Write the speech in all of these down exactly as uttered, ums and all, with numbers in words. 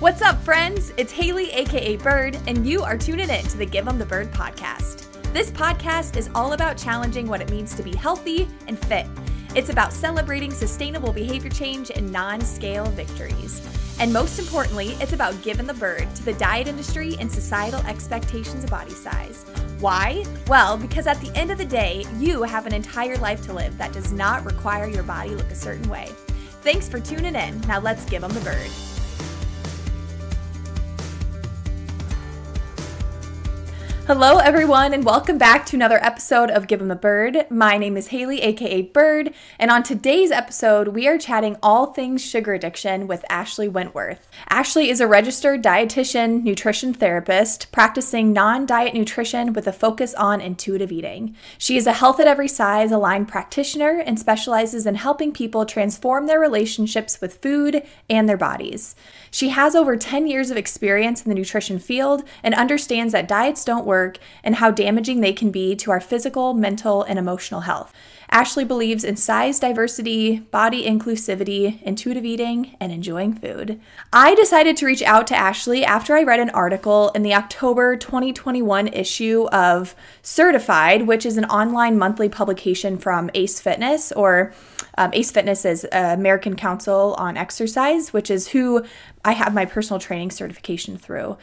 What's up, friends? It's Haley, aka Bird, and you are tuning in to the Give 'Em the Bird podcast. This podcast is all about challenging what it means to be healthy and fit. It's about celebrating sustainable behavior change and non-scale victories. And most importantly, it's about giving the bird to the diet industry and societal expectations of body size. Why? Well, because at the end of the day, you have an entire life to live that does not require your body look a certain way. Thanks for tuning in. Now let's give them the bird. Hello, everyone, and welcome back to another episode of Give 'Em the Bird. My name is Haley, aka Bird, and on today's episode, we are chatting all things sugar addiction with Ashley Wentworth. Ashley is a registered dietitian, nutrition therapist, practicing non-diet nutrition with a focus on intuitive eating. She is a Health at Every Size aligned practitioner and specializes in helping people transform their relationships with food and their bodies. She has over ten years of experience in the nutrition field and understands that diets don't work and how damaging they can be to our physical, mental, and emotional health. Ashley believes in size diversity, body inclusivity, intuitive eating, and enjoying food. I decided to reach out to Ashley after I read an article in the October twenty twenty-one issue of Certified, which is an online monthly publication from Ace Fitness, or um, Ace Fitness is uh, American Council on Exercise, which is who I have my personal training certification through.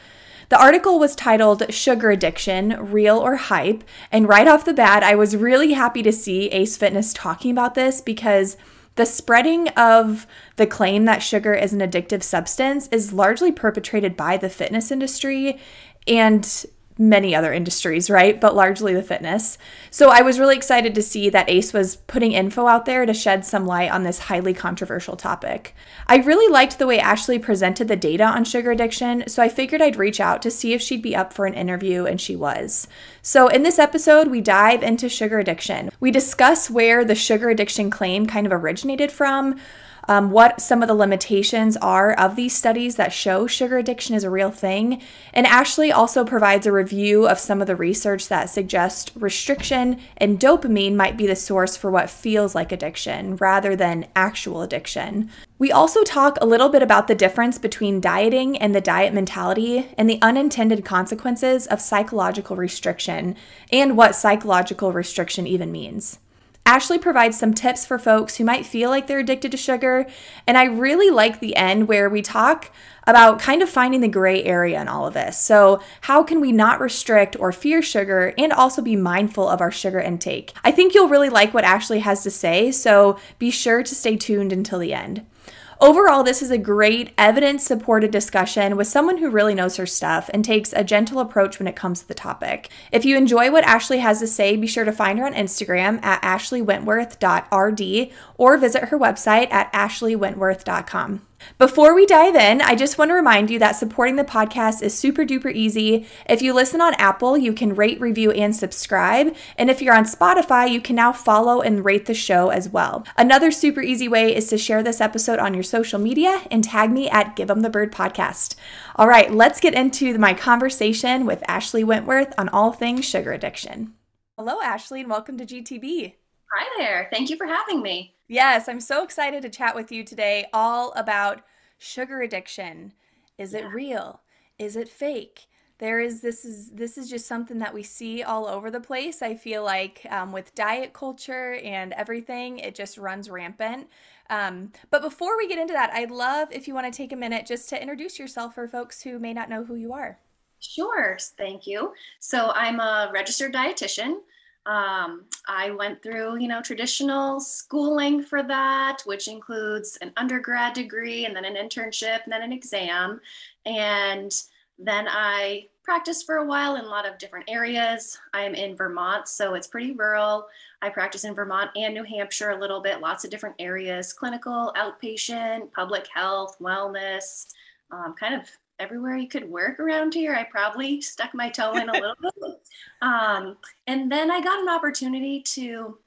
The article was titled Sugar Addiction, Real or Hype, and right off the bat, I was really happy to see Ace Fitness talking about this because the spreading of the claim that sugar is an addictive substance is largely perpetrated by the fitness industry and many other industries, right? But largely the fitness. So I was really excited to see that Ace was putting info out there to shed some light on this highly controversial topic. I really liked the way Ashley presented the data on sugar addiction, so I figured I'd reach out to see if she'd be up for an interview, and she was. So in this episode, we dive into sugar addiction. We discuss where the sugar addiction claim kind of originated from, Um, what some of the limitations are of these studies that show sugar addiction is a real thing. And Ashley also provides a review of some of the research that suggests restriction and dopamine might be the source for what feels like addiction rather than actual addiction. We also talk a little bit about the difference between dieting and the diet mentality and the unintended consequences of psychological restriction and what psychological restriction even means. Ashley provides some tips for folks who might feel like they're addicted to sugar, and I really like the end where we talk about kind of finding the gray area in all of this. So how can we not restrict or fear sugar and also be mindful of our sugar intake? I think you'll really like what Ashley has to say, so be sure to stay tuned until the end. Overall, this is a great evidence-supported discussion with someone who really knows her stuff and takes a gentle approach when it comes to the topic. If you enjoy what Ashley has to say, be sure to find her on Instagram at ashley wentworth dot r d or visit her website at ashley wentworth dot com. Before we dive in, I just want to remind you that supporting the podcast is super duper easy. If you listen on Apple, you can rate, review, and subscribe. And if you're on Spotify, you can now follow and rate the show as well. Another super easy way is to share this episode on your social media and tag me at Give 'Em the Bird Podcast. All right, let's get into my conversation with Ashley Wentworth on all things sugar addiction. Hello, Ashley, and welcome to G T B. Hi there. Thank you for having me. Yes, I'm so excited to chat with you today all about sugar addiction. Is yeah. it real? Is it fake? There is this is this is just something that we see all over the place. I feel like um, with diet culture and everything, it just runs rampant. Um, but before we get into that, I'd love if you want to take a minute just to introduce yourself for folks who may not know who you are. Sure. Thank you. So I'm a registered dietitian. Um, I went through, you know, traditional schooling for that, which includes an undergrad degree and then an internship and then an exam. And then I practiced for a while in a lot of different areas. I'm in Vermont, so it's pretty rural. I practice in Vermont and New Hampshire a little bit, lots of different areas, clinical, outpatient, public health, wellness, um, kind of everywhere you could work around here. I probably stuck my toe in a little bit. Um, and then I got an opportunity to,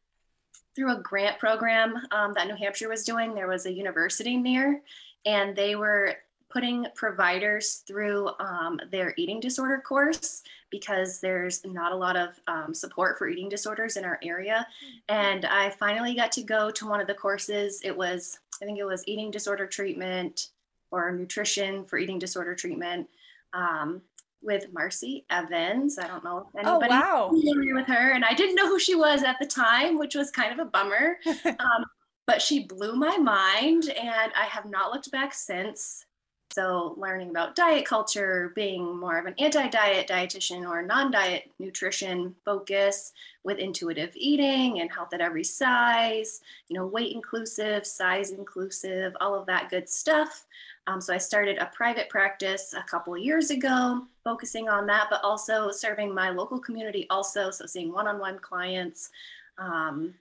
through a grant program um, that New Hampshire was doing, there was a university near, and they were putting providers through um, their eating disorder course because there's not a lot of um, support for eating disorders in our area. And I finally got to go to one of the courses. It was, I think it was eating disorder treatment, or nutrition for eating disorder treatment um, with Marcy Evans. I don't know if anybody oh, wow. was familiar with her, and I didn't know who she was at the time, which was kind of a bummer, um, but she blew my mind, and I have not looked back since. So learning about diet culture, being more of an anti-diet dietitian or non-diet nutrition focus with intuitive eating and health at every size, you know, weight inclusive, size inclusive, all of that good stuff. Um, so I started a private practice a couple of years ago, focusing on that, but also serving my local community also. So seeing one-on-one clients. Um,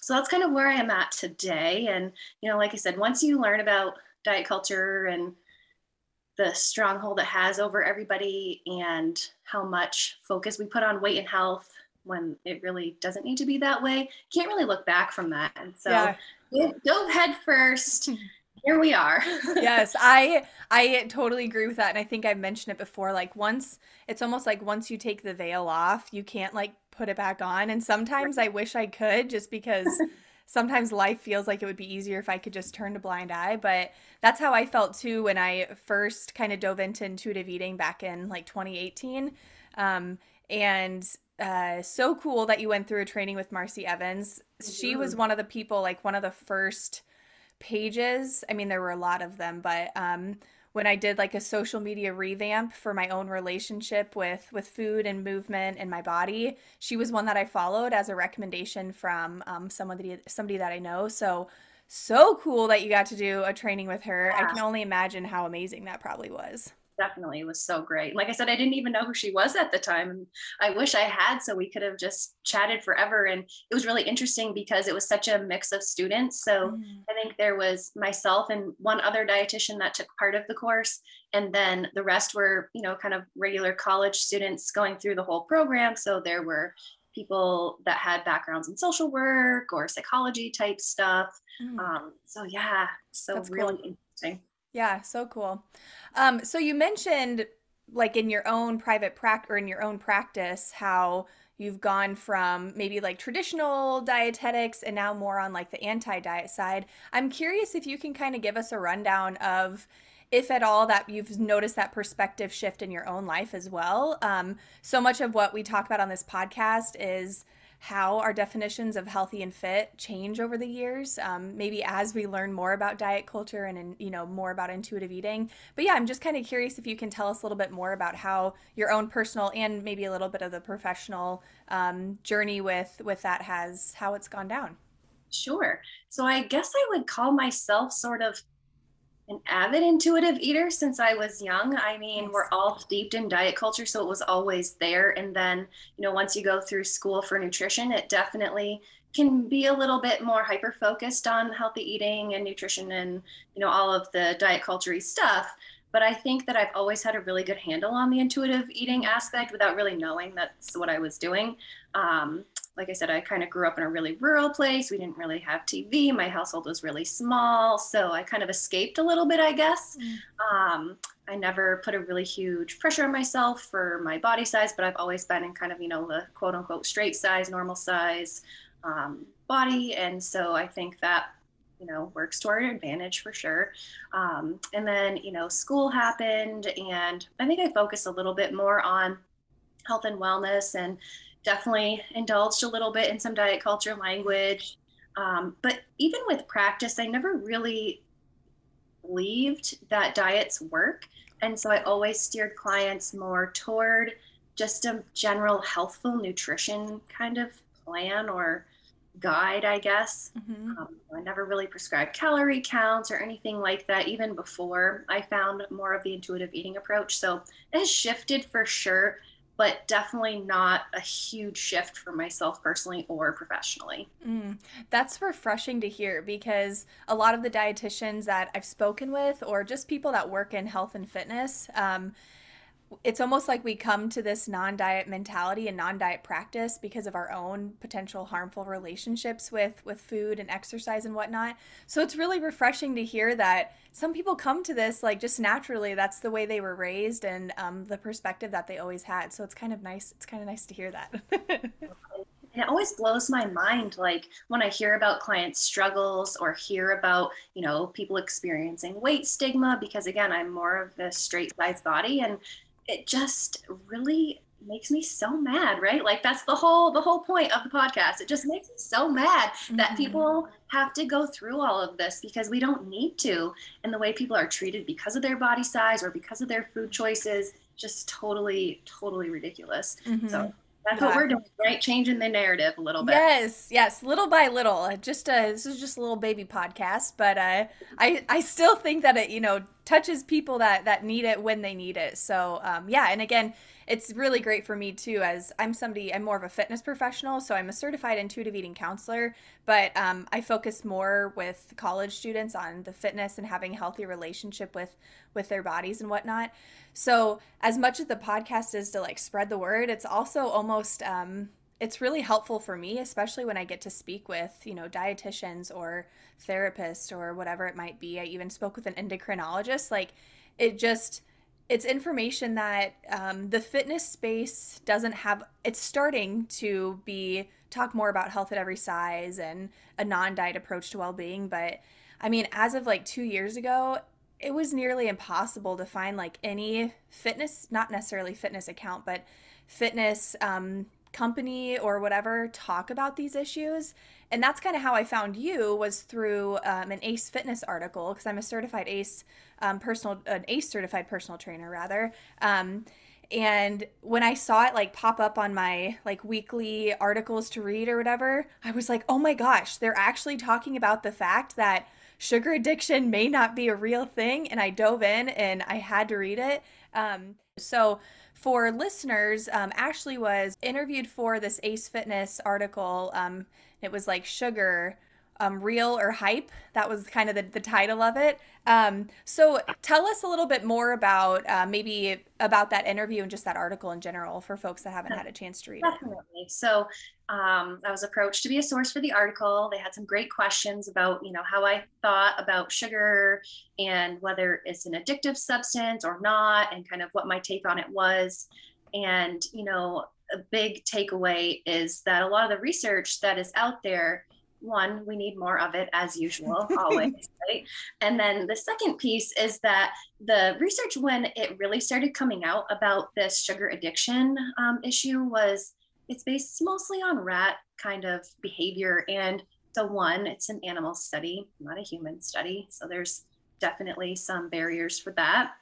so that's kind of where I am at today. And, you know, like I said, once you learn about diet culture and the stronghold it has over everybody and how much focus we put on weight and health when it really doesn't need to be that way, can't really look back from that. And so yeah. yeah, go head first. Here we are. Yes, I I totally agree with that. And I think I mentioned it before, like once, it's almost like once you take the veil off, you can't like put it back on. And sometimes I wish I could, just because sometimes life feels like it would be easier if I could just turn a blind eye. But that's how I felt too when I first kind of dove into intuitive eating back in like twenty eighteen. Um, and uh, so cool that you went through a training with Marcy Evans. Mm-hmm. She was one of the people, like one of the first pages. I mean, there were a lot of them, but um, when I did like a social media revamp for my own relationship with, with food and movement and my body, she was one that I followed as a recommendation from um, somebody, somebody that I know. So, so cool that you got to do a training with her. Yeah. I can only imagine how amazing that probably was. Definitely. It was so great. Like I said, I didn't even know who she was at the time. And I wish I had, so we could have just chatted forever. And it was really interesting because it was such a mix of students. So mm. I think there was myself and one other dietitian that took part of the course. And then the rest were, you know, kind of regular college students going through the whole program. So there were people that had backgrounds in social work or psychology type stuff. Mm. Um, so yeah, so That's really cool. interesting. Yeah, so cool. Um, so you mentioned like in your own private practice or in your own practice, how you've gone from maybe like traditional dietetics and now more on like the anti-diet side. I'm curious if you can kind of give us a rundown of, if at all, that you've noticed that perspective shift in your own life as well. Um, so much of what we talk about on this podcast is how our definitions of healthy and fit change over the years, um, maybe as we learn more about diet culture and, and, you know, more about intuitive eating. But yeah, I'm just kind of curious if you can tell us a little bit more about how your own personal and maybe a little bit of the professional um, journey with, with that has, how it's gone down. Sure. So I guess I would call myself sort of an avid intuitive eater since I was young. I mean, yes. We're all steeped in diet culture, so it was always there. And then, you know, once you go through school for nutrition, it definitely can be a little bit more hyper-focused on healthy eating and nutrition and, you know, all of the diet culture-y stuff. But I think that I've always had a really good handle on the intuitive eating aspect without really knowing that's what I was doing. Um, like I said, I kind of grew up in a really rural place. We didn't really have T V. My household was really small. So I kind of escaped a little bit, I guess. Mm. Um, I never put a really huge pressure on myself for my body size, but I've always been in kind of, you know, the quote unquote straight size, normal size um, body. And so I think that, you know, works to our advantage for sure. Um, and then, you know, school happened, and I think I focused a little bit more on health and wellness, and definitely indulged a little bit in some diet culture language. Um, but even with practice, I never really believed that diets work. And so I always steered clients more toward just a general healthful nutrition kind of plan or guide, I guess. Mm-hmm. um, I never really prescribed calorie counts or anything like that, even before I found more of the intuitive eating approach. So it has shifted for sure, but definitely not a huge shift for myself personally or professionally. Mm, that's refreshing to hear, because a lot of the dietitians that I've spoken with, or just people that work in health and fitness, um, it's almost like we come to this non-diet mentality and non-diet practice because of our own potential harmful relationships with, with food and exercise and whatnot. So it's really refreshing to hear that some people come to this like just naturally. That's the way they were raised and um, the perspective that they always had. So it's kind of nice. It's kind of nice to hear that. And it always blows my mind, like when I hear about clients' struggles or hear about, you know, people experiencing weight stigma, because again, I'm more of a straight size body, and it just really makes me so mad, right? Like that's the whole, the whole point of the podcast. It just makes me so mad mm-hmm. that people have to go through all of this, because we don't need to. And the way people are treated because of their body size or because of their food choices, just totally, totally ridiculous. Mm-hmm. So that's yeah. what we're doing, right? Changing the narrative a little bit. Yes, yes, little by little. Just uh, this is just a little baby podcast, but uh, I, I still think that it, you know, touches people that that need it when they need it. So um, yeah, and again, it's really great for me too, as I'm somebody, I'm more of a fitness professional, so I'm a certified intuitive eating counselor, but um, I focus more with college students on the fitness and having a healthy relationship with with their bodies and whatnot. So as much as the podcast is to like spread the word, it's also almost, um, it's really helpful for me, especially when I get to speak with, you know, dietitians or therapists or whatever it might be. I even spoke with an endocrinologist. Like it just, it's information that um, the fitness space doesn't have. It's starting to be, talk more about health at every size and a non-diet approach to well-being. But I mean, as of like two years ago, it was nearly impossible to find like any fitness, not necessarily fitness account, but fitness um, company or whatever, talk about these issues. And that's kind of how I found you, was through um, an ACE Fitness article, because I'm a certified ACE um, personal, an ACE certified personal trainer rather. Um, and when I saw it like pop up on my like weekly articles to read or whatever, I was like, oh my gosh, they're actually talking about the fact that sugar addiction may not be a real thing. And I dove in and I had to read it. Um, so for listeners, um, Ashley was interviewed for this ACE Fitness article. Um, it was like sugar, um, real or hype. That was kind of the, the title of it. Um, so tell us a little bit more about uh, maybe about that interview and just that article in general for folks that haven't had a chance to read it. Definitely. So um, I was approached to be a source for the article. They had some great questions about, you know, how I thought about sugar and whether it's an addictive substance or not, and kind of what my take on it was. And, you know, a big takeaway is that a lot of the research that is out there, one, we need more of it as usual, always, right? And then the second piece is that the research, when it really started coming out about this sugar addiction um, issue, was it's based mostly on rat kind of behavior. And so one, it's an animal study, not a human study. So there's definitely some barriers for that.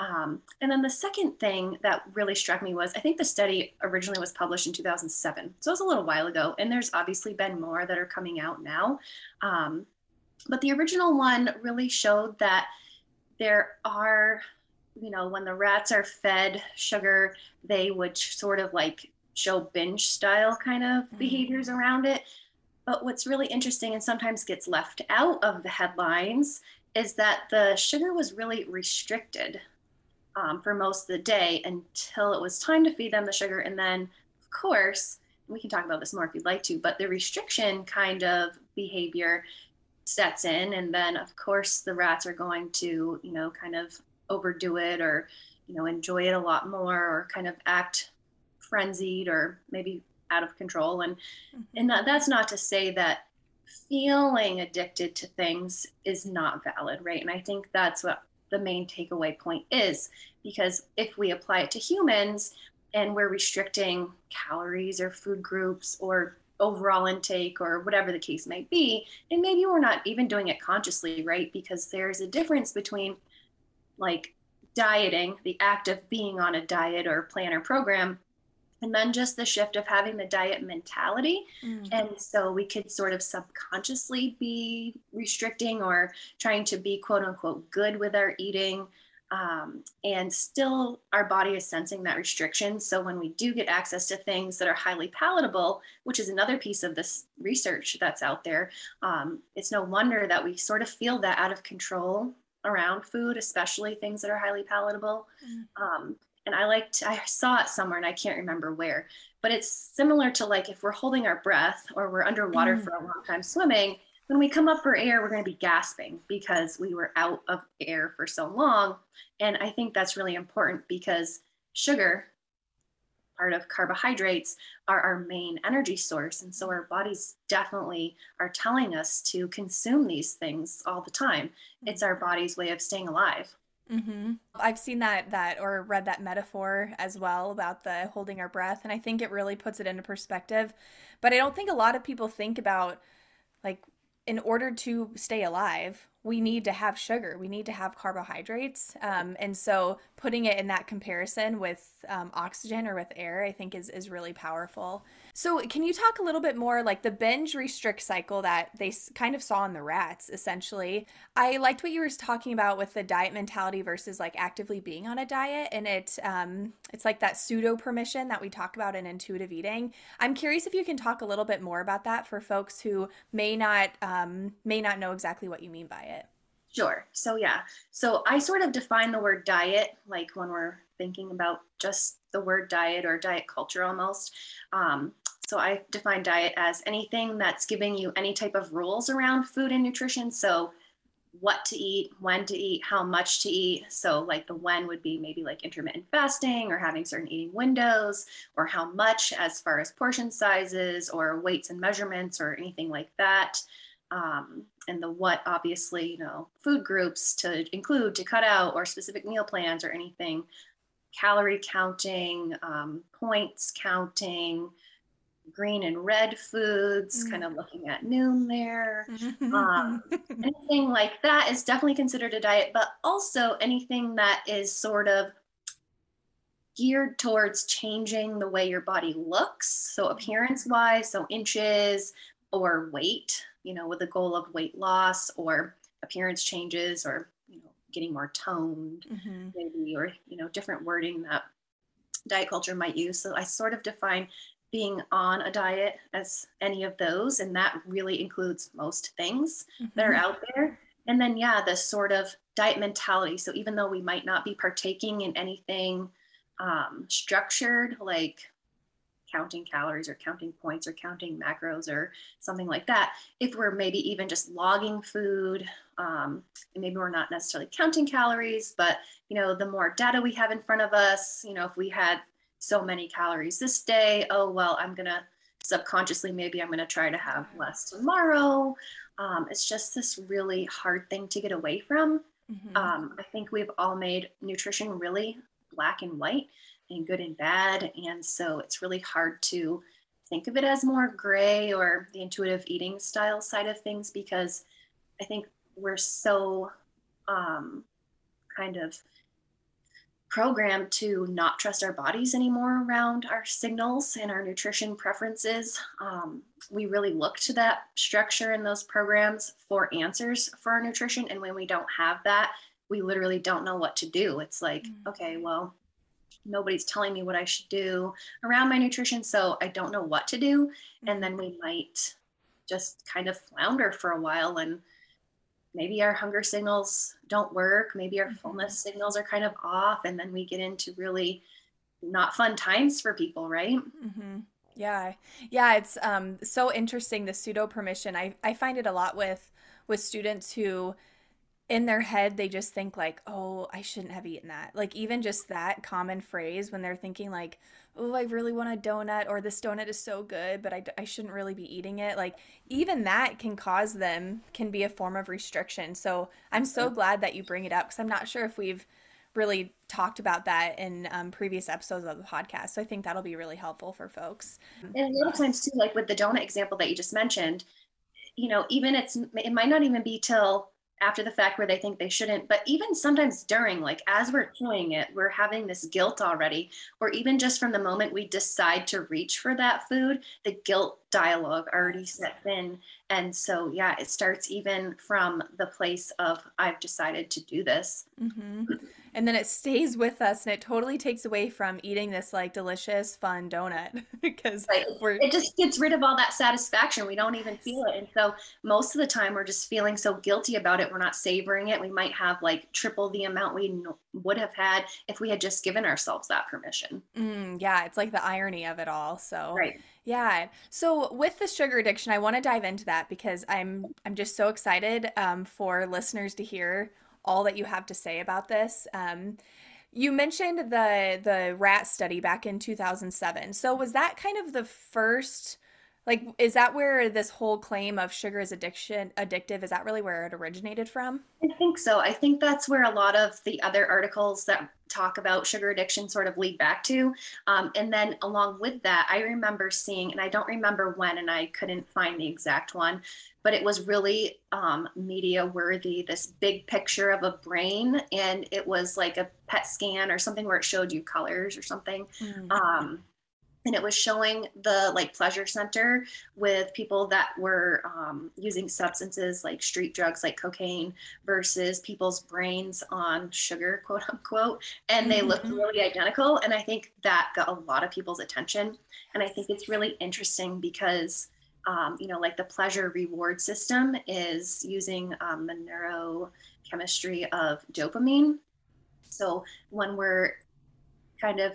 Um, and then the second thing that really struck me was, I think the study originally was published in two thousand seven. So it was a little while ago, and there's obviously been more that are coming out now. Um, but the original one really showed that there are, you know, when the rats are fed sugar, they would sort of like show binge style kind of mm-hmm. behaviors around it. But what's really interesting and sometimes gets left out of the headlines is that the sugar was really restricted um, for most of the day until it was time to feed them the sugar. And then, of course, we can talk about this more if you'd like to, but the restriction kind of behavior sets in. And then, of course, the rats are going to, you know, kind of overdo it or, you know, enjoy it a lot more or kind of act frenzied or maybe out of control. And, mm-hmm. and that, that's not to say that feeling addicted to things is not valid, right? And I think that's what the main takeaway point is, because if we apply it to humans and we're restricting calories or food groups or overall intake or whatever the case might be, and maybe we're not even doing it consciously, right? Because there's a difference between like dieting, the act of being on a diet or plan or program, and then just the shift of having the diet mentality. Mm-hmm. And so we could sort of subconsciously be restricting or trying to be quote unquote good with our eating. Um, and still our body is sensing that restriction. So when we do get access to things that are highly palatable, which is another piece of this research that's out there, um, it's no wonder that we sort of feel that out of control around food, especially things that are highly palatable. Mm-hmm. Um, And I liked, I saw it somewhere and I can't remember where, but it's similar to like if we're holding our breath or we're underwater mm. for a long time swimming, when we come up for air, we're going to be gasping because we were out of air for so long. And I think that's really important because sugar part of carbohydrates are our main energy source. And so our bodies definitely are telling us to consume these things all the time. It's our body's way of staying alive. Mm-hmm. I've seen that, that or read that metaphor as well about the holding our breath. And I think it really puts it into perspective. But I don't think a lot of people think about, like, in order to stay alive, we need to have sugar. We need to have carbohydrates. Um, and so putting it in that comparison with um, oxygen or with air, I think is, is really powerful. So can you talk a little bit more, like the binge restrict cycle that they kind of saw in the rats, essentially? I liked what you were talking about with the diet mentality versus like actively being on a diet. And it um, it's like that pseudo permission that we talk about in intuitive eating. I'm curious if you can talk a little bit more about that for folks who may not um, may not know exactly what you mean by it. Sure. So yeah. So I sort of define the word diet, like when we're thinking about just the word diet or diet culture almost. Um, so I define diet as anything that's giving you any type of rules around food and nutrition. So what to eat, when to eat, how much to eat. So like the when would be maybe like intermittent fasting or having certain eating windows, or how much as far as portion sizes or weights and measurements or anything like that. Um, and the what, obviously, you know, food groups to include, to cut out, or specific meal plans or anything, calorie counting, um, points counting, green and red foods, mm-hmm. kind of looking at noon there. Um, anything like that is definitely considered a diet, but also anything that is sort of geared towards changing the way your body looks. So appearance wise, so inches or weight, you know, with a goal of weight loss or appearance changes, or, you know, getting more toned, mm-hmm. maybe, or, you know, different wording that diet culture might use. So I sort of define being on a diet as any of those. And that really includes most things mm-hmm. that are out there. And then, yeah, the sort of diet mentality. So even though we might not be partaking in anything um, structured, like counting calories or counting points or counting macros or something like that, if we're maybe even just logging food, um, and maybe we're not necessarily counting calories, but, you know, the more data we have in front of us, you know, if we had so many calories this day, oh, well, I'm going to subconsciously, maybe I'm going to try to have less tomorrow. Um, it's just this really hard thing to get away from. Mm-hmm. Um, I think we've all made nutrition really black and white, and good and bad. And so it's really hard to think of it as more gray or the intuitive eating style side of things, because I think we're so um, kind of programmed to not trust our bodies anymore around our signals and our nutrition preferences. Um, we really look to that structure in those programs for answers for our nutrition. And when we don't have that, we literally don't know what to do. It's like, mm. okay, well, nobody's telling me what I should do around my nutrition, so I don't know what to do. And then we might just kind of flounder for a while, and maybe our hunger signals don't work. Maybe our fullness signals are kind of off, and then we get into really not fun times for people, right? Mm-hmm. Yeah. Yeah, it's um, so interesting, the pseudo permission. I, I find it a lot with with students who – in their head, they just think like, oh, I shouldn't have eaten that. Like even just that common phrase when they're thinking like, oh, I really want a donut, or this donut is so good, but I, I shouldn't really be eating it. Like even that can cause them, can be a form of restriction. So I'm so glad that you bring it up, because I'm not sure if we've really talked about that in um, previous episodes of the podcast. So I think that'll be really helpful for folks. And a lot of times too, like with the donut example that you just mentioned, you know, even it's, it might not even be till after the fact where they think they shouldn't, but even sometimes during, like as we're chewing it, we're having this guilt already, or even just from the moment we decide to reach for that food, the guilt dialogue already sets in. And so, yeah, it starts even from the place of, I've decided to do this. Mm-hmm. And then it stays with us, and it totally takes away from eating this like delicious, fun donut, because right. we're... it just gets rid of all that satisfaction. We don't even feel it. And so most of the time we're just feeling so guilty about it. We're not savoring it. We might have like triple the amount we no- would have had if we had just given ourselves that permission. Mm, yeah. It's like the irony of it all. So right. Yeah. So with the sugar addiction, I want to dive into that, because I'm, I'm just so excited um, for listeners to hear all that you have to say about this. Um, You mentioned the the rat study back in two thousand seven. So was that kind of the first, like, is that where this whole claim of sugar is addiction, addictive, is that really where it originated from? I think so. I think that's where a lot of the other articles that talk about sugar addiction sort of lead back to. Um, and then along with that, I remember seeing, and I don't remember when, and I couldn't find the exact one, but it was really um, media worthy, this big picture of a brain. And it was like a PET scan or something where it showed you colors or something. Mm. Um, And it was showing the like pleasure center with people that were um, using substances like street drugs, like cocaine, versus people's brains on sugar, quote unquote. And they looked really identical. And I think that got a lot of people's attention. And I think it's really interesting because, um, you know, like the pleasure reward system is using um, the neurochemistry of dopamine. So when we're kind of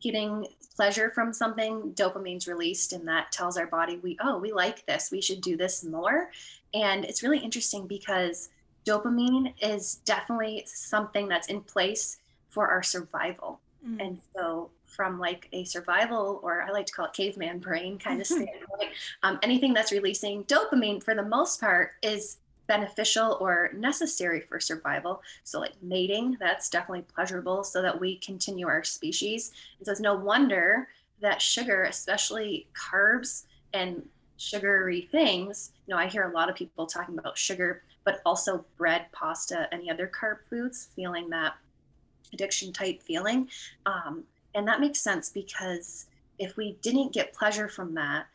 getting pleasure from something, dopamine's released, and that tells our body we oh we like this, we should do this more. And it's really interesting because dopamine is definitely something that's in place for our survival. Mm. And so from like a survival, or I like to call it caveman brain kind of standpoint, um, anything that's releasing dopamine for the most part is beneficial or necessary for survival. So like mating, that's definitely pleasurable so that we continue our species. And so it's no wonder that sugar, especially carbs and sugary things, you know, I hear a lot of people talking about sugar, but also bread, pasta, any other carb foods, feeling that addiction type feeling. Um, and that makes sense because if we didn't get pleasure from that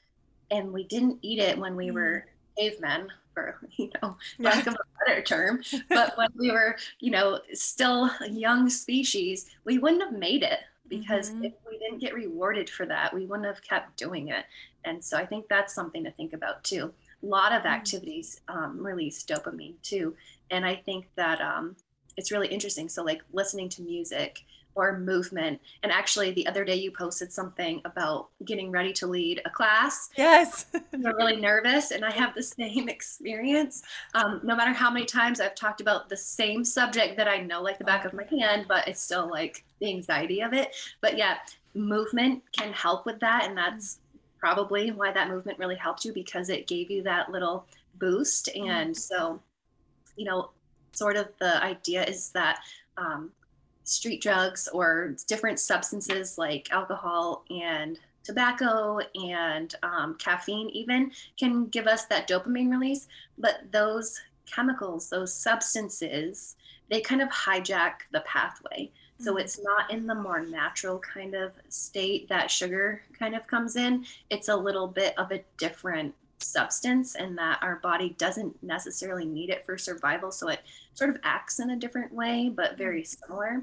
and we didn't eat it when we mm. were cavemen, or, you know, lack of a better term, but when we were, you know, still a young species, we wouldn't have made it because mm-hmm. if we didn't get rewarded for that, we wouldn't have kept doing it. And so I think that's something to think about too. A lot of activities um, release dopamine too. And I think that um, it's really interesting. So like listening to music or movement. And actually the other day you posted something about getting ready to lead a class. Yes. You're really nervous, and I have the same experience. Um, no matter how many times I've talked about the same subject that I know like the back of my hand, but it's still like the anxiety of it. But yeah, movement can help with that. And that's probably why that movement really helped you, because it gave you that little boost. And so, you know, sort of the idea is that, um, street drugs or different substances like alcohol and tobacco and um, caffeine even can give us that dopamine release. But those chemicals, those substances, they kind of hijack the pathway. Mm-hmm. So it's not in the more natural kind of state that sugar kind of comes in. It's a little bit of a different substance, and that our body doesn't necessarily need it for survival. So it sort of acts in a different way, but very similar.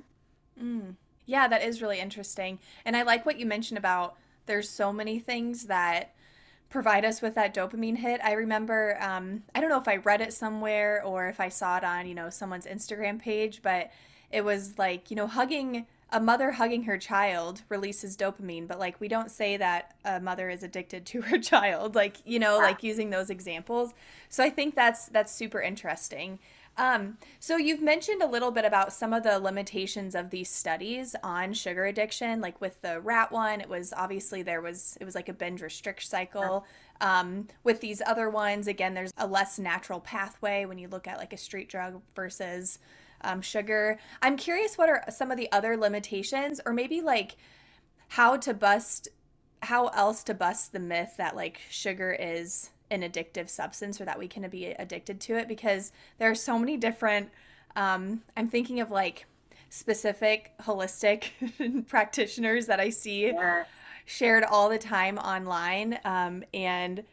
Mm. Yeah, that is really interesting. And I like what you mentioned about there's so many things that provide us with that dopamine hit. I remember, um, I don't know if I read it somewhere or if I saw it on, you know, someone's Instagram page, but it was like, you know, hugging a mother hugging her child releases dopamine, but like we don't say that a mother is addicted to her child, like, you know, yeah. like using those examples. So I think that's that's super interesting. Um, so you've mentioned a little bit about some of the limitations of these studies on sugar addiction, like with the rat one, it was obviously there was, it was like a binge restrict cycle. Yeah. Um, with these other ones, again, there's a less natural pathway when you look at like a street drug versus Um, sugar. I'm curious, what are some of the other limitations, or maybe like how to bust, how else to bust the myth that like sugar is an addictive substance or that we can be addicted to it? Because there are so many different, um, I'm thinking of like specific holistic practitioners that I see yeah. shared all the time online. Um, and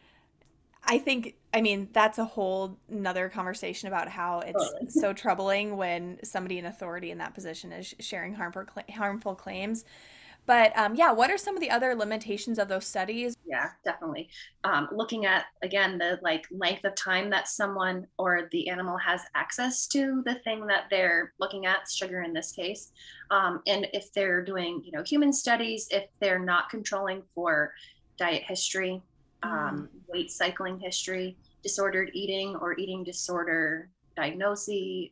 I think, I mean, that's a whole nother conversation about how it's so troubling when somebody in authority in that position is sharing harmful harmful claims. But um, yeah, what are some of the other limitations of those studies? Yeah, definitely. Um, looking at, again, the like length of time that someone or the animal has access to the thing that they're looking at, sugar in this case. Um, and if they're doing, you know, human studies, if they're not controlling for diet history, Um, weight cycling history, disordered eating or eating disorder diagnosis,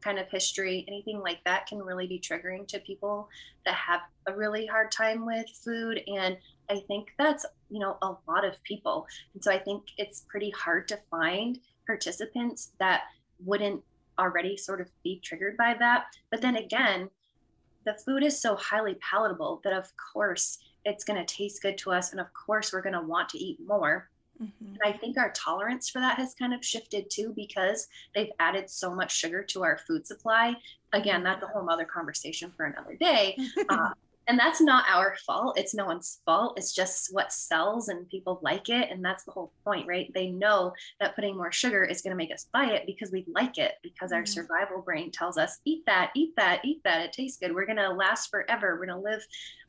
kind of history, anything like that can really be triggering to people that have a really hard time with food. And I think that's, you know, a lot of people. And so I think it's pretty hard to find participants that wouldn't already sort of be triggered by that. But then again, the food is so highly palatable that of course it's going to taste good to us. And of course we're going to want to eat more. Mm-hmm. And I think our tolerance for that has kind of shifted too, because they've added so much sugar to our food supply. Again, that's a whole other conversation for another day. Uh, and that's not our fault. It's no one's fault. It's just what sells and people like it. And that's the whole point, right? They know that putting more sugar is going to make us buy it because we like it, because mm-hmm. our survival brain tells us, eat that, eat that, eat that. It tastes good. We're going to last forever. We're going to live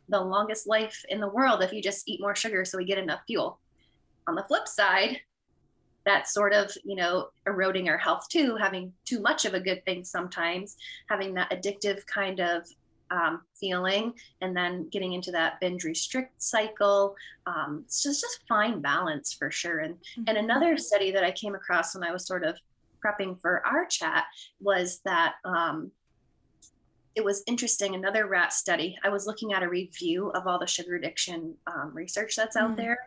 the longest life in the world if you just eat more sugar so we get enough fuel. On the flip side, that's sort of, you know, eroding our health too, having too much of a good thing sometimes, having that addictive kind of um, feeling, and then getting into that binge restrict cycle. Um, it's just, just fine balance for sure. And, mm-hmm. and another study that I came across when I was sort of prepping for our chat was that um, it was interesting, another rat study. I was looking at a review of all the sugar addiction um, research that's out mm-hmm. there.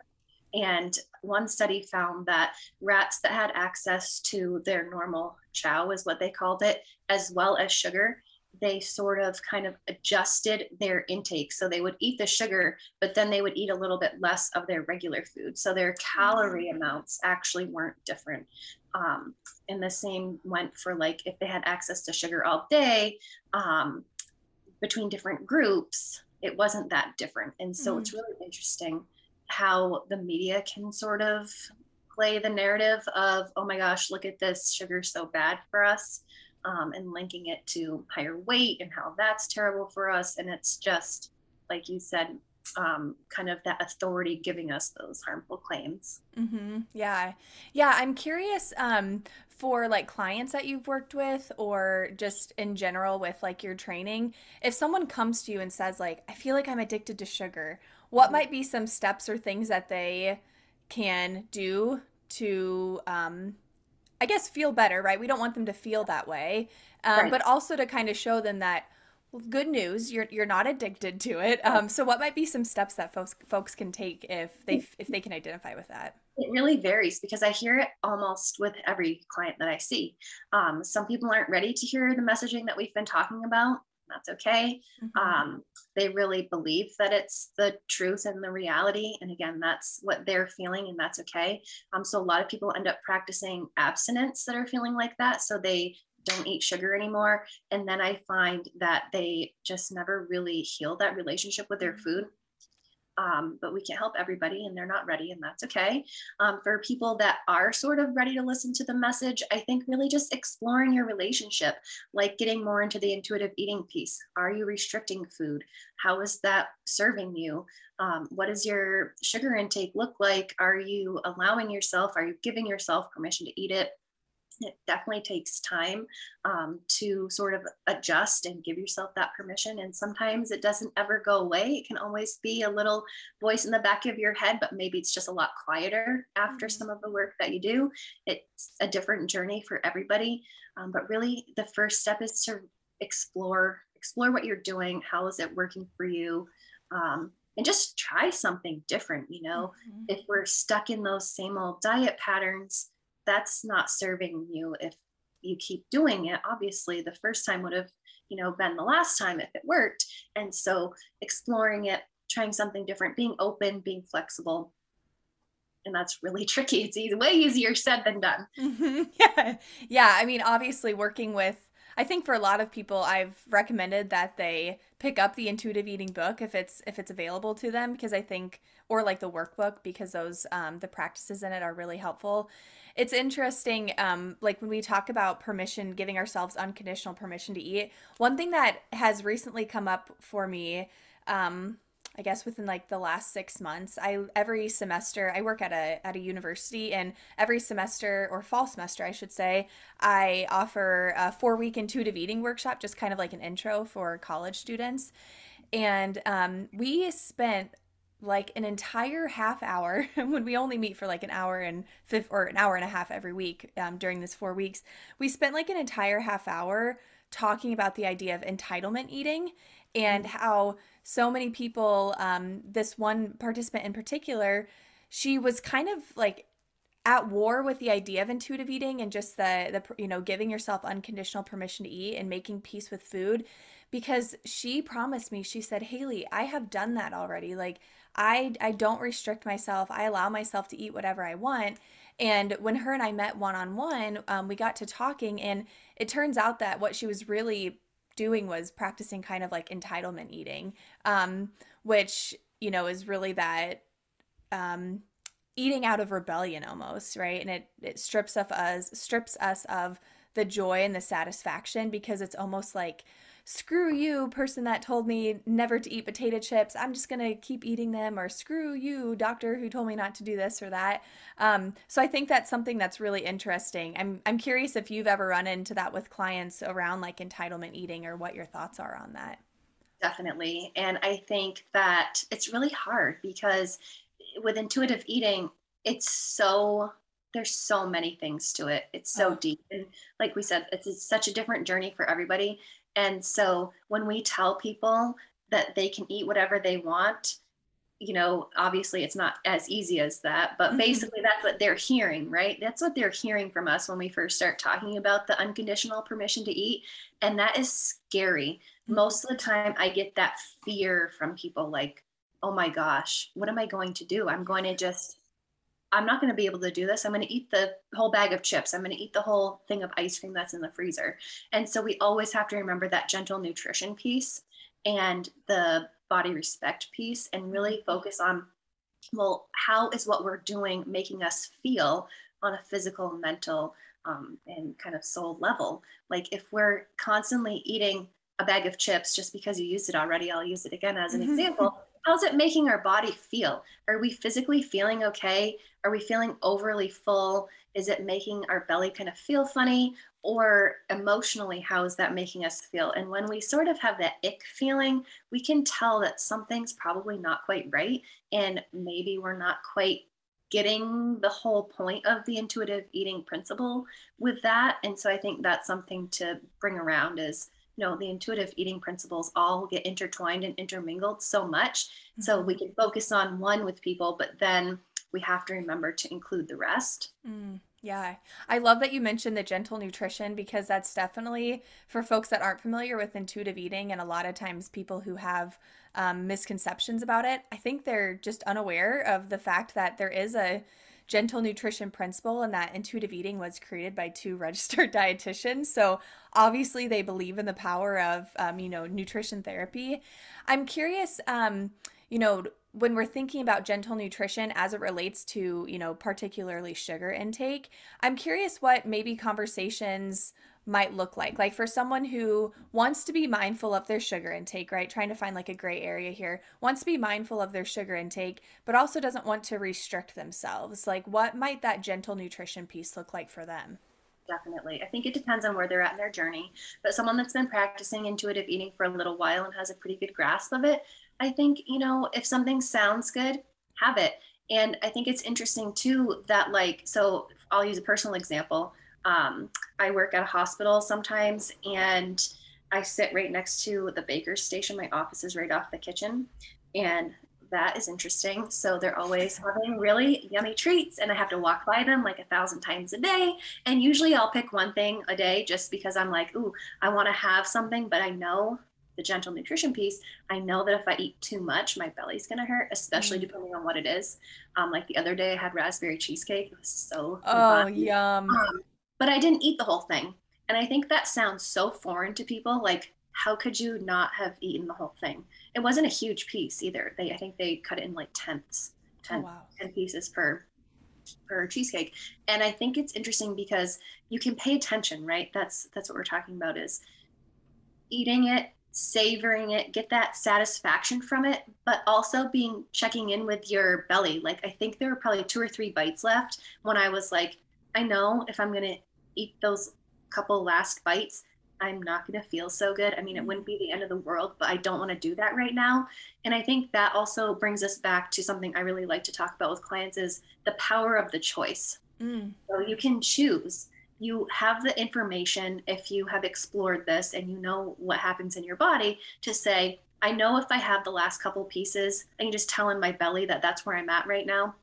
And one study found that rats that had access to their normal chow, is what they called it, as well as sugar, they sort of kind of adjusted their intake. So they would eat the sugar, but then they would eat a little bit less of their regular food. So their calorie amounts actually weren't different. Um, and the same went for, like, if they had access to sugar all day, um, between different groups, it wasn't that different. And so mm-hmm. it's really interesting how the media can sort of play the narrative of, oh my gosh, look at this, sugar's so bad for us, um, and linking it to higher weight and how that's terrible for us. And it's just, like you said, um, kind of that authority giving us those harmful claims. Mm-hmm. Yeah. Yeah. I'm curious um, for like clients that you've worked with, or just in general with like your training, if someone comes to you and says like, I feel like I'm addicted to sugar, what might be some steps or things that they can do to, um, I guess, feel better, right? We don't want them to feel that way, um, right. but also to kind of show them that, well, good news, you're you're not addicted to it. Um, so what might be some steps that folks folks can take if they if they can identify with that? It really varies, because I hear it almost with every client that I see. Um, some people aren't ready to hear the messaging that we've been talking about. That's okay. Mm-hmm. Um, they really believe that it's the truth and the reality. And again, that's what they're feeling, and that's okay. Um, so a lot of people end up practicing abstinence that are feeling like that. So they don't eat sugar anymore. And then I find that they just never really heal that relationship with their food. Um, but we can't help everybody, and they're not ready, and that's okay. Um, for people that are sort of ready to listen to the message, I think really just exploring your relationship, like getting more into the intuitive eating piece. Are you restricting food? How is that serving you? Um, what does your sugar intake look like? Are you allowing yourself, are you giving yourself permission to eat it? It definitely takes time um, to sort of adjust and give yourself that permission. And sometimes it doesn't ever go away. It can always be a little voice in the back of your head, but maybe it's just a lot quieter after some of the work that you do. It's a different journey for everybody. Um, but really the first step is to explore, explore what you're doing. How is it working for you? Um, And just try something different. You know, mm-hmm. if we're stuck in those same old diet patterns, that's not serving you. If you keep doing it, obviously the first time would have, you know, been the last time if it worked. And so exploring it, trying something different, being open, being flexible. And that's really tricky. It's easy, way easier said than done. Mm-hmm. Yeah. Yeah. I mean, obviously working with, I think for a lot of people, I've recommended that they pick up the intuitive eating book if it's if it's available to them, because I think, or like the workbook, because those um, the practices in it are really helpful. It's interesting, um, like when we talk about permission, giving ourselves unconditional permission to eat. One thing that has recently come up for me, um, I guess within like the last six months, I every semester I work at a at a university, and every semester, or fall semester I should say, I offer a four week intuitive eating workshop, just kind of like an intro for college students. And um, we spent like an entire half hour when we only meet for like an hour and fifth or an hour and a half every week um, during this four weeks. We spent like an entire half hour talking about the idea of entitlement eating and how so many people, um, this one participant in particular, she was kind of like at war with the idea of intuitive eating and just the, the, you know, giving yourself unconditional permission to eat and making peace with food, because she promised me, she said, Haley, I have done that already. Like I, I don't restrict myself. I allow myself to eat whatever I want. And when her and I met one-on-one, um, we got to talking, and it turns out that what she was really doing was practicing kind of like entitlement eating, um, which, you know, is really that, um, eating out of rebellion almost, right? And it, it strips of us, strips us of the joy and the satisfaction, because it's almost like, screw you, person that told me never to eat potato chips, I'm just going to keep eating them, or screw you, doctor who told me not to do this or that. Um, so I think that's something that's really interesting. I'm I'm curious if you've ever run into that with clients around like entitlement eating, or what your thoughts are on that. Definitely. And I think that it's really hard, because with intuitive eating, it's so, there's so many things to it. It's so oh. deep. And like we said, it's, it's such a different journey for everybody. And so when we tell people that they can eat whatever they want, you know, obviously it's not as easy as that, but mm-hmm. basically that's what they're hearing, right? That's what they're hearing from us when we first start talking about the unconditional permission to eat. And that is scary. Mm-hmm. Most of the time I get that fear from people, like, oh my gosh, what am I going to do? I'm going to just, I'm not going to be able to do this. I'm going to eat the whole bag of chips. I'm going to eat the whole thing of ice cream that's in the freezer. And so we always have to remember that gentle nutrition piece and the body respect piece, and really focus on, well, how is what we're doing making us feel on a physical, mental, um, and kind of soul level? Like if we're constantly eating a bag of chips just because you used it already, I'll use it again as an mm-hmm. example. How's it making our body feel? Are we physically feeling okay? Are we feeling overly full? Is it making our belly kind of feel funny? Or emotionally, how is that making us feel? And when we sort of have that ick feeling, we can tell that something's probably not quite right. And maybe we're not quite getting the whole point of the intuitive eating principle with that. And so I think that's something to bring around is, you know, the intuitive eating principles all get intertwined and intermingled so much. Mm-hmm. So we can focus on one with people, but then we have to remember to include the rest. Mm, yeah. I love that you mentioned the gentle nutrition, because that's definitely for folks that aren't familiar with intuitive eating. And a lot of times people who have um, misconceptions about it, I think they're just unaware of the fact that there is a gentle nutrition principle, and that intuitive eating was created by two registered dietitians. So obviously they believe in the power of, um, you know, nutrition therapy. I'm curious, um, you know, when we're thinking about gentle nutrition as it relates to, you know, particularly sugar intake, I'm curious what maybe conversations might look like, like for someone who wants to be mindful of their sugar intake, right? Trying to find like a gray area here, wants to be mindful of their sugar intake, but also doesn't want to restrict themselves. Like what might that gentle nutrition piece look like for them? Definitely. I think it depends on where they're at in their journey, but someone that's been practicing intuitive eating for a little while and has a pretty good grasp of it, I think, you know, if something sounds good, have it. And I think it's interesting too, that like, so I'll use a personal example. Um, I work at a hospital sometimes, and I sit right next to the baker's station. My office is right off the kitchen, and that is interesting. So they're always having really yummy treats, and I have to walk by them like a thousand times a day. And usually I'll pick one thing a day just because I'm like, ooh, I want to have something, but I know the gentle nutrition piece. I know that if I eat too much, my belly's going to hurt, especially mm. depending on what it is. Um, like the other day I had raspberry cheesecake. It was so Oh, fun. Yum. Um, But I didn't eat the whole thing. And I think that sounds so foreign to people. Like, how could you not have eaten the whole thing? It wasn't a huge piece either. They, I think they cut it in like tenths, ten, oh, wow. ten pieces per, per cheesecake. And I think it's interesting because you can pay attention, right? That's, that's what we're talking about is eating it, savoring it, get that satisfaction from it, but also being checking in with your belly. Like, I think there were probably two or three bites left when I was like, I know if I'm going to eat those couple last bites, I'm not going to feel so good. I mean, it wouldn't be the end of the world, but I don't want to do that right now. And I think that also brings us back to something I really like to talk about with clients is the power of the choice. Mm. So you can choose. You have the information, if you have explored this and you know what happens in your body, to say, I know if I have the last couple pieces, I can just tell in my belly that that's where I'm at right now.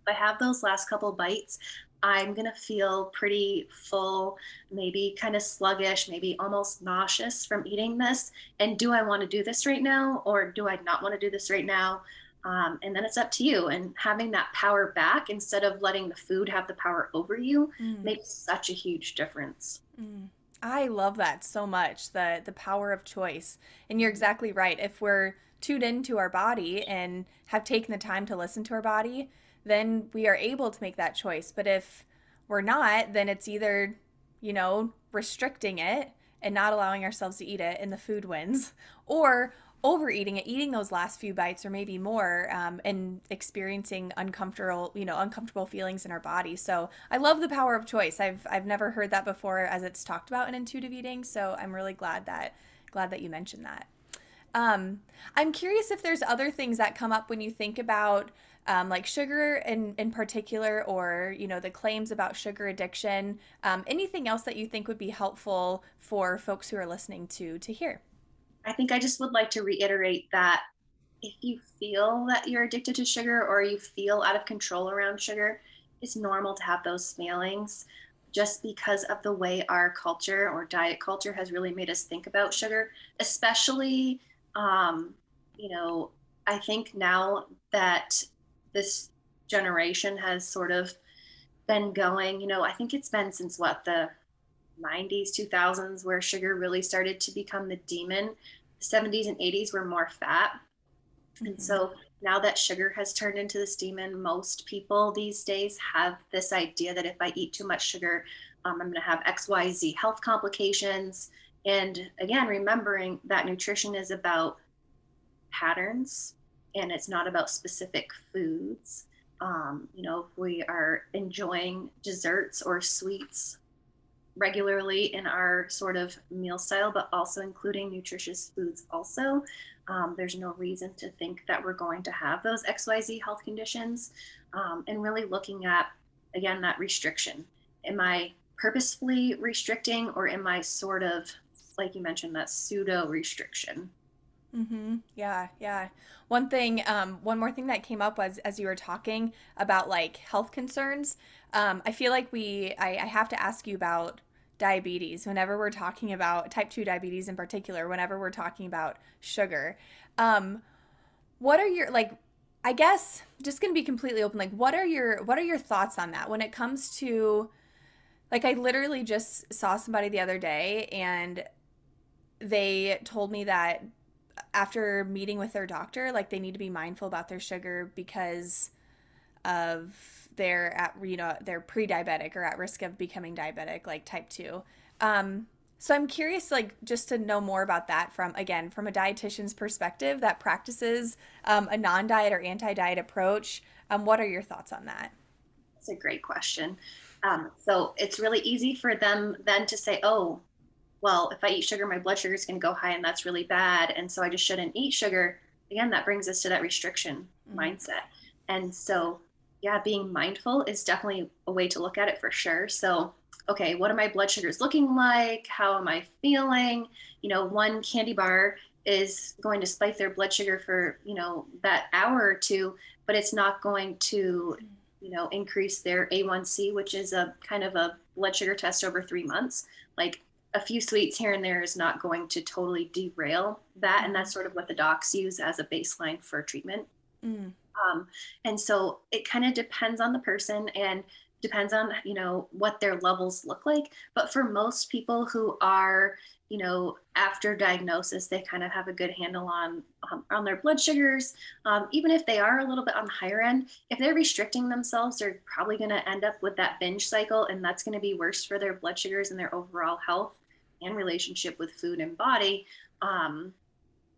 If I have those last couple bites, I'm going to feel pretty full, maybe kind of sluggish, maybe almost nauseous from eating this. And do I want to do this right now? Or do I not want to do this right now? Um, and then it's up to you. And having that power back instead of letting the food have the power over you mm. makes such a huge difference. Mm. I love that so much, the, the power of choice. And you're exactly right. If we're tuned into our body and have taken the time to listen to our body, then we are able to make that choice. But if we're not, then it's either, you know, restricting it and not allowing ourselves to eat it and the food wins, or overeating it, eating those last few bites or maybe more, um, and experiencing uncomfortable, you know, uncomfortable feelings in our body. So I love the power of choice. I've I've never heard that before as it's talked about in intuitive eating. So I'm really glad that glad that you mentioned that. Um, I'm curious if there's other things that come up when you think about um, like sugar in in particular, or you know, the claims about sugar addiction. Um, anything else that you think would be helpful for folks who are listening to to hear? I think I just would like to reiterate that if you feel that you're addicted to sugar or you feel out of control around sugar, it's normal to have those feelings. Just because of the way our culture or diet culture has really made us think about sugar, especially, um, you know, I think now that this generation has sort of been going, you know, I think it's been since what, the nineties, two thousands, where sugar really started to become the demon. The seventies and eighties were more fat. Mm-hmm. And so now that sugar has turned into this demon, most people these days have this idea that if I eat too much sugar, um, I'm going to have X Y Z health complications. And again, remembering that nutrition is about patterns and it's not about specific foods. Um, you know, if we are enjoying desserts or sweets regularly in our sort of meal style, but also including nutritious foods also. Um, there's no reason to think that we're going to have those X Y Z health conditions. Um, and really looking at, again, that restriction. Am I purposefully restricting, or am I sort of, like you mentioned, that pseudo restriction? Mm-hmm. Yeah. Yeah. One thing, um, one more thing that came up was, as you were talking about like health concerns, um, I feel like we, I, I have to ask you about diabetes whenever we're talking about type two diabetes in particular, whenever we're talking about sugar. Um, what are your, like, I guess just going to be completely open. Like, what are your, what are your thoughts on that when it comes to, like, I literally just saw somebody the other day and they told me that after meeting with their doctor, like, they need to be mindful about their sugar because of their, at, you know, they're pre-diabetic or at risk of becoming diabetic, like type two. Um, so I'm curious, like, just to know more about that from, again, from a dietitian's perspective that practices um, a non-diet or anti-diet approach. Um, what are your thoughts on that? That's a great question. Um, so it's really easy for them then to say, oh, well, if I eat sugar, my blood sugar is going to go high and that's really bad. And so I just shouldn't eat sugar. Again, that brings us to that restriction mm-hmm. mindset. And so, yeah, being mindful is definitely a way to look at it for sure. So, okay, what are my blood sugars looking like? How am I feeling? You know, one candy bar is going to spike their blood sugar for, you know, that hour or two, but it's not going to, you know, increase their A one C, which is a kind of a blood sugar test over three months. Like, a few sweets here and there is not going to totally derail that. And that's sort of what the docs use as a baseline for treatment. Mm. Um, and so it kind of depends on the person and depends on, you know, what their levels look like. But for most people who are, you know, after diagnosis, they kind of have a good handle on, um, on their blood sugars. Um, even if they are a little bit on the higher end, if they're restricting themselves, they're probably going to end up with that binge cycle, and that's going to be worse for their blood sugars and their overall health and relationship with food and body um,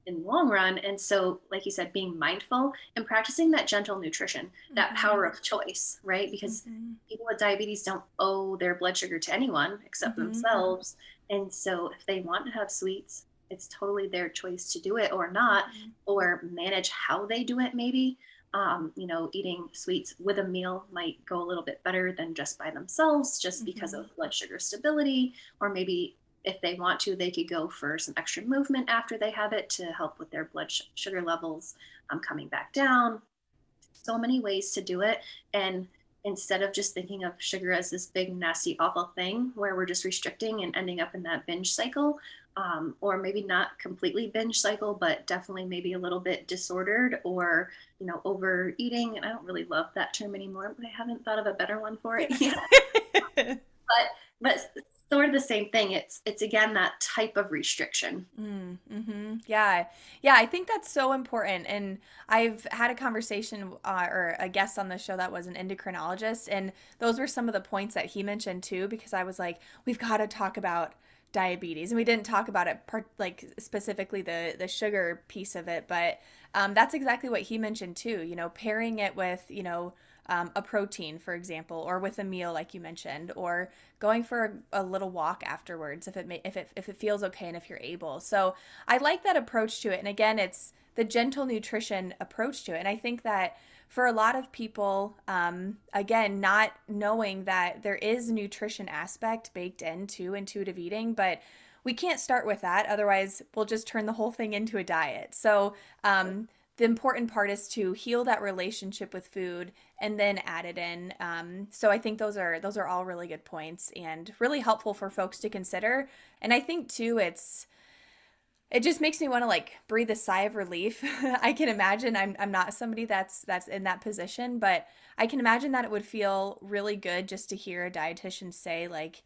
in the long run. And so, like you said, being mindful and practicing that gentle nutrition, mm-hmm. that power of choice, right? Because mm-hmm. people with diabetes don't owe their blood sugar to anyone except mm-hmm. themselves. And so if they want to have sweets, it's totally their choice to do it or not, mm-hmm. or manage how they do it maybe. Um, you know, eating sweets with a meal might go a little bit better than just by themselves, just mm-hmm. because of blood sugar stability, or maybe if they want to, they could go for some extra movement after they have it to help with their blood sh- sugar levels um, coming back down. So many ways to do it. And instead of just thinking of sugar as this big, nasty, awful thing where we're just restricting and ending up in that binge cycle, um, or maybe not completely binge cycle, but definitely maybe a little bit disordered or, you know, overeating. And I don't really love that term anymore, but I haven't thought of a better one for it yet. but but sort of the same thing. It's, it's again, that type of restriction. Mm, mm-hmm. Yeah. Yeah. I think that's so important. And I've had a conversation uh, or a guest on the show that was an endocrinologist. And those were some of the points that he mentioned too, because I was like, we've got to talk about diabetes. And we didn't talk about it part, like specifically the, the sugar piece of it, but um, that's exactly what he mentioned too, you know, pairing it with, you know, Um, a protein, for example, or with a meal, like you mentioned, or going for a, a little walk afterwards, if it may, if it if it feels okay and if you're able. So I like that approach to it. And again, it's the gentle nutrition approach to it. And I think that for a lot of people, um, again, not knowing that there is a nutrition aspect baked into intuitive eating, but we can't start with that. Otherwise, we'll just turn the whole thing into a diet. So um, the important part is to heal that relationship with food and then add it in. Um, so I think those are those are all really good points and really helpful for folks to consider. And I think too, it's it just makes me want to like breathe a sigh of relief. I can imagine I'm I'm not somebody that's that's in that position, but I can imagine that it would feel really good just to hear a dietitian say like,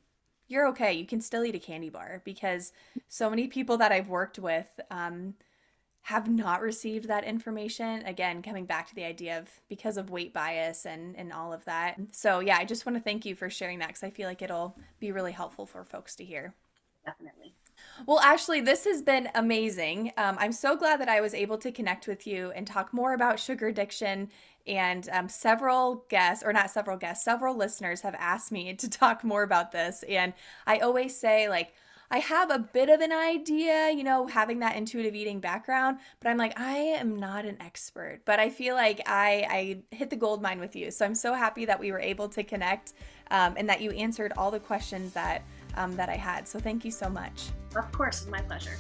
"You're okay. You can still eat a candy bar," because so many people that I've worked with Um, have not received that information. Again, coming back to the idea of because of weight bias and, and all of that. So yeah, I just want to thank you for sharing that because I feel like it'll be really helpful for folks to hear. Definitely. Well, Ashley, this has been amazing. Um, I'm so glad that I was able to connect with you and talk more about sugar addiction. And um, several guests, or not several guests, several listeners have asked me to talk more about this. And I always say like, I have a bit of an idea, you know, having that intuitive eating background, but I'm like, I am not an expert, but I feel like I, I hit the gold mine with you. So I'm so happy that we were able to connect um, and that you answered all the questions that, um, that I had. So thank you so much. Of course, it's my pleasure.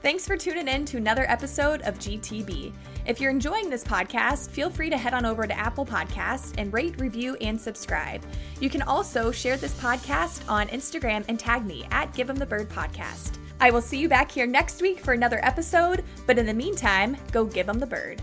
Thanks for tuning in to another episode of G T B. If you're enjoying this podcast, feel free to head on over to Apple Podcasts and rate, review, and subscribe. You can also share this podcast on Instagram and tag me at Give 'Em the Bird Podcast. I will see you back here next week for another episode, but in the meantime, go give 'em the bird.